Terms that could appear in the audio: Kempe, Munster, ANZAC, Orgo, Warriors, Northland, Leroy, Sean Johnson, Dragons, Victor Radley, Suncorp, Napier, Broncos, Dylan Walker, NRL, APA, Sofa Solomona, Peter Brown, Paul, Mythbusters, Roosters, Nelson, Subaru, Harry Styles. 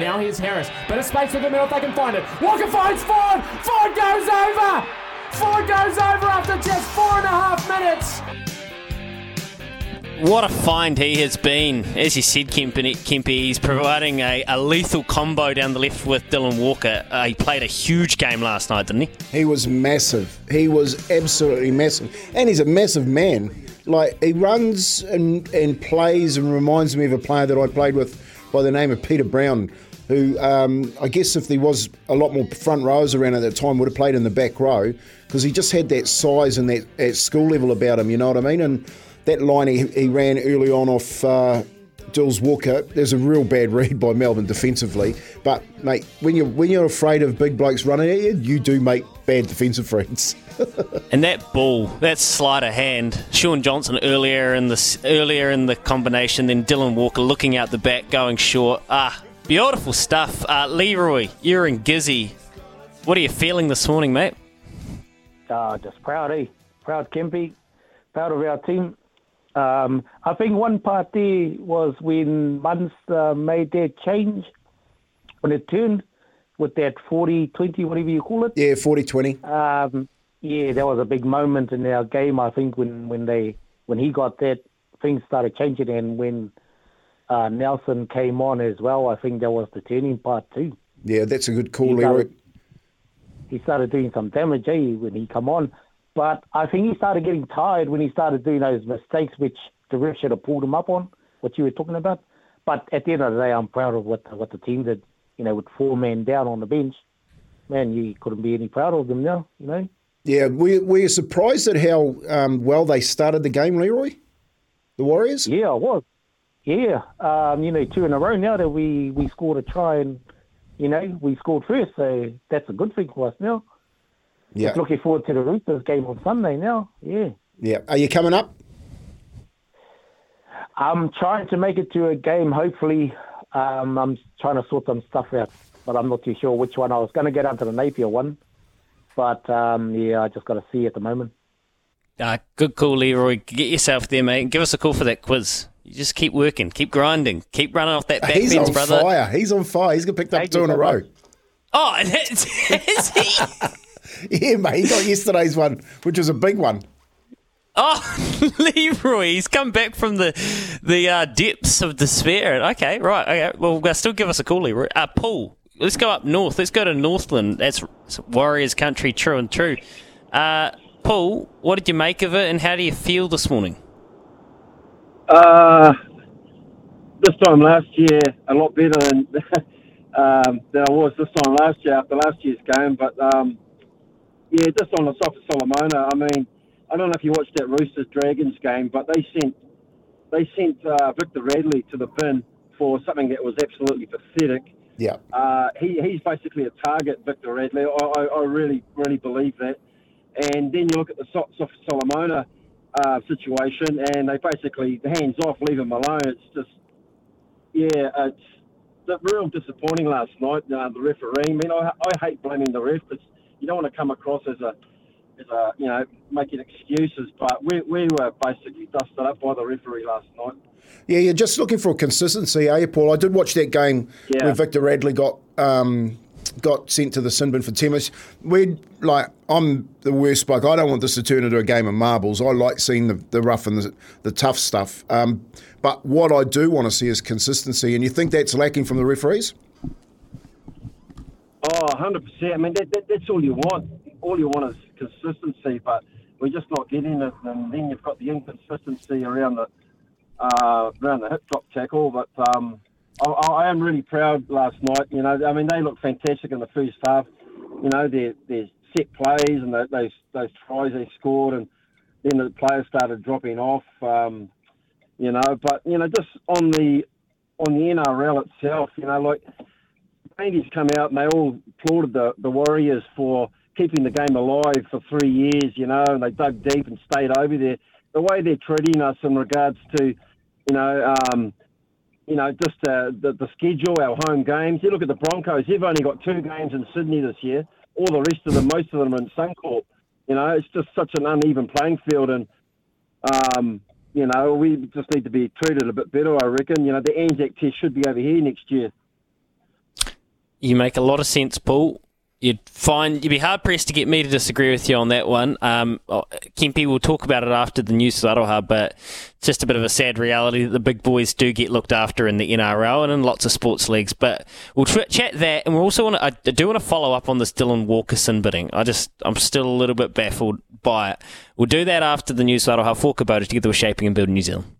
Now here's Harris, but a space with him if they can find it. Walker finds Ford! Ford goes over! Ford goes over after just 4.5 minutes. What a find he has been. As you said, Kempe, he's providing a lethal combo down the left with Dylan Walker. He played a huge game last night, didn't he? He was massive. He was absolutely massive. And he's a massive man. Like, he runs and plays and reminds me of a player that I played with by the name of Peter Brown, who I guess if there was a lot more front rowers around at that time would have played in the back row, because he just had that size and that school level about him, you know what I mean? And that line he ran early on off Dylan Walker, there's a real bad read by Melbourne defensively. But, mate, when you're afraid of big blokes running at you, you do make bad defensive reads. And that ball, that sleight of hand, Sean Johnson earlier in the combination, then Dylan Walker looking out the back, going short. Beautiful stuff. Leroy, you're in Gizzy. What are you feeling this morning, mate? Just proud, eh? Proud Kempe, proud of our team. I think one part there was when Munster made that change on a turn with that 40-20, whatever you call it. Yeah, 40-20. Yeah, that was a big moment in our game, I think, when he got that, things started changing. And when Nelson came on as well, I think that was the turning part too. Yeah, that's a good call, Leroy. He started doing some damage, eh, when he come on. But I think he started getting tired when he started doing those mistakes, which the ref should have pulled him up on, what you were talking about. But at the end of the day, I'm proud of what the team did, you know, with four men down on the bench. Man, you couldn't be any prouder of them now, you know. Yeah, were you surprised at how well they started the game, Leroy, the Warriors? Yeah, I was. Yeah, you know, two in a row now that we scored a try and, you know, we scored first. So that's a good thing for us now. Yeah. Just looking forward to the Roosters game on Sunday now, yeah. Yeah. Are you coming up? I'm trying to make it to a game, hopefully. I'm trying to sort some stuff out, but I'm not too sure which one. I was going to get onto the Napier one, but, yeah, I just got to see at the moment. Good call, Leroy. Get yourself there, mate. Give us a call for that quiz. You just keep working, keep grinding, keep running off that back fence, brother. He's on fire. He's on fire. He's going to pick up two in a row. Oh, is he? Yeah, mate, he got yesterday's one, which was a big one. Oh, Leroy, he's come back from the depths of despair. Okay, right. Okay, well, still give us a call, Leroy. Paul, let's go up north. Let's go to Northland. That's Warriors country, true and true. Paul, what did you make of it, and how do you feel this morning? This time last year, a lot better than I was this time last year after last year's game, but... Yeah, just on the Sofa Solomona. I mean, I don't know if you watched that Roosters Dragons game, but they sent Victor Radley to the bin for something that was absolutely pathetic. Yeah, he's basically a target, Victor Radley. I really, really believe that. And then you look at the Sofa Solomona situation, and they basically hands off, leave him alone. It's just, yeah, it's real disappointing last night. The referee. I mean, I hate blaming the ref. You don't want to come across as a you know, making excuses, but we were basically dusted up by the referee last night. Yeah, you're just looking for consistency, are you, Paul? I did watch that game where Victor Radley got got sent to the sin bin for 10 minutes. I'm the worst bloke. I don't want this to turn into a game of marbles. I like seeing the rough and the tough stuff. But what I do want to see is consistency, and you think that's lacking from the referees? Oh, 100%. I mean, that's all you want. All you want is consistency, but we're just not getting it. And then you've got the inconsistency around the hip drop tackle. But I am really proud last night. You know, I mean, they looked fantastic in the first half. You know, there's set plays and those tries they scored, and then the players started dropping off. You know, but you know, just on the NRL itself, you know, like Andy's come out and they all applauded the Warriors for keeping the game alive for 3 years, you know, and they dug deep and stayed over there. The way they're treating us in regards to, the schedule, our home games. You look at the Broncos; they've only got 2 games in Sydney this year. All the rest of them, most of them, are in Suncorp. You know, it's just such an uneven playing field, and you know, we just need to be treated a bit better, I reckon. You know, the ANZAC test should be over here next year. You make a lot of sense, Paul. You'd be hard pressed to get me to disagree with you on that one. Kempe will talk about it after the new Saroha, but it's just a bit of a sad reality that the big boys do get looked after in the NRL and in lots of sports leagues. But we'll chat that, and we also I do want to follow up on this Dylan Walker sin bidding. I'm still a little bit baffled by it. We'll do that after the new Saroha for Kubota together with Shaping and Building New Zealand.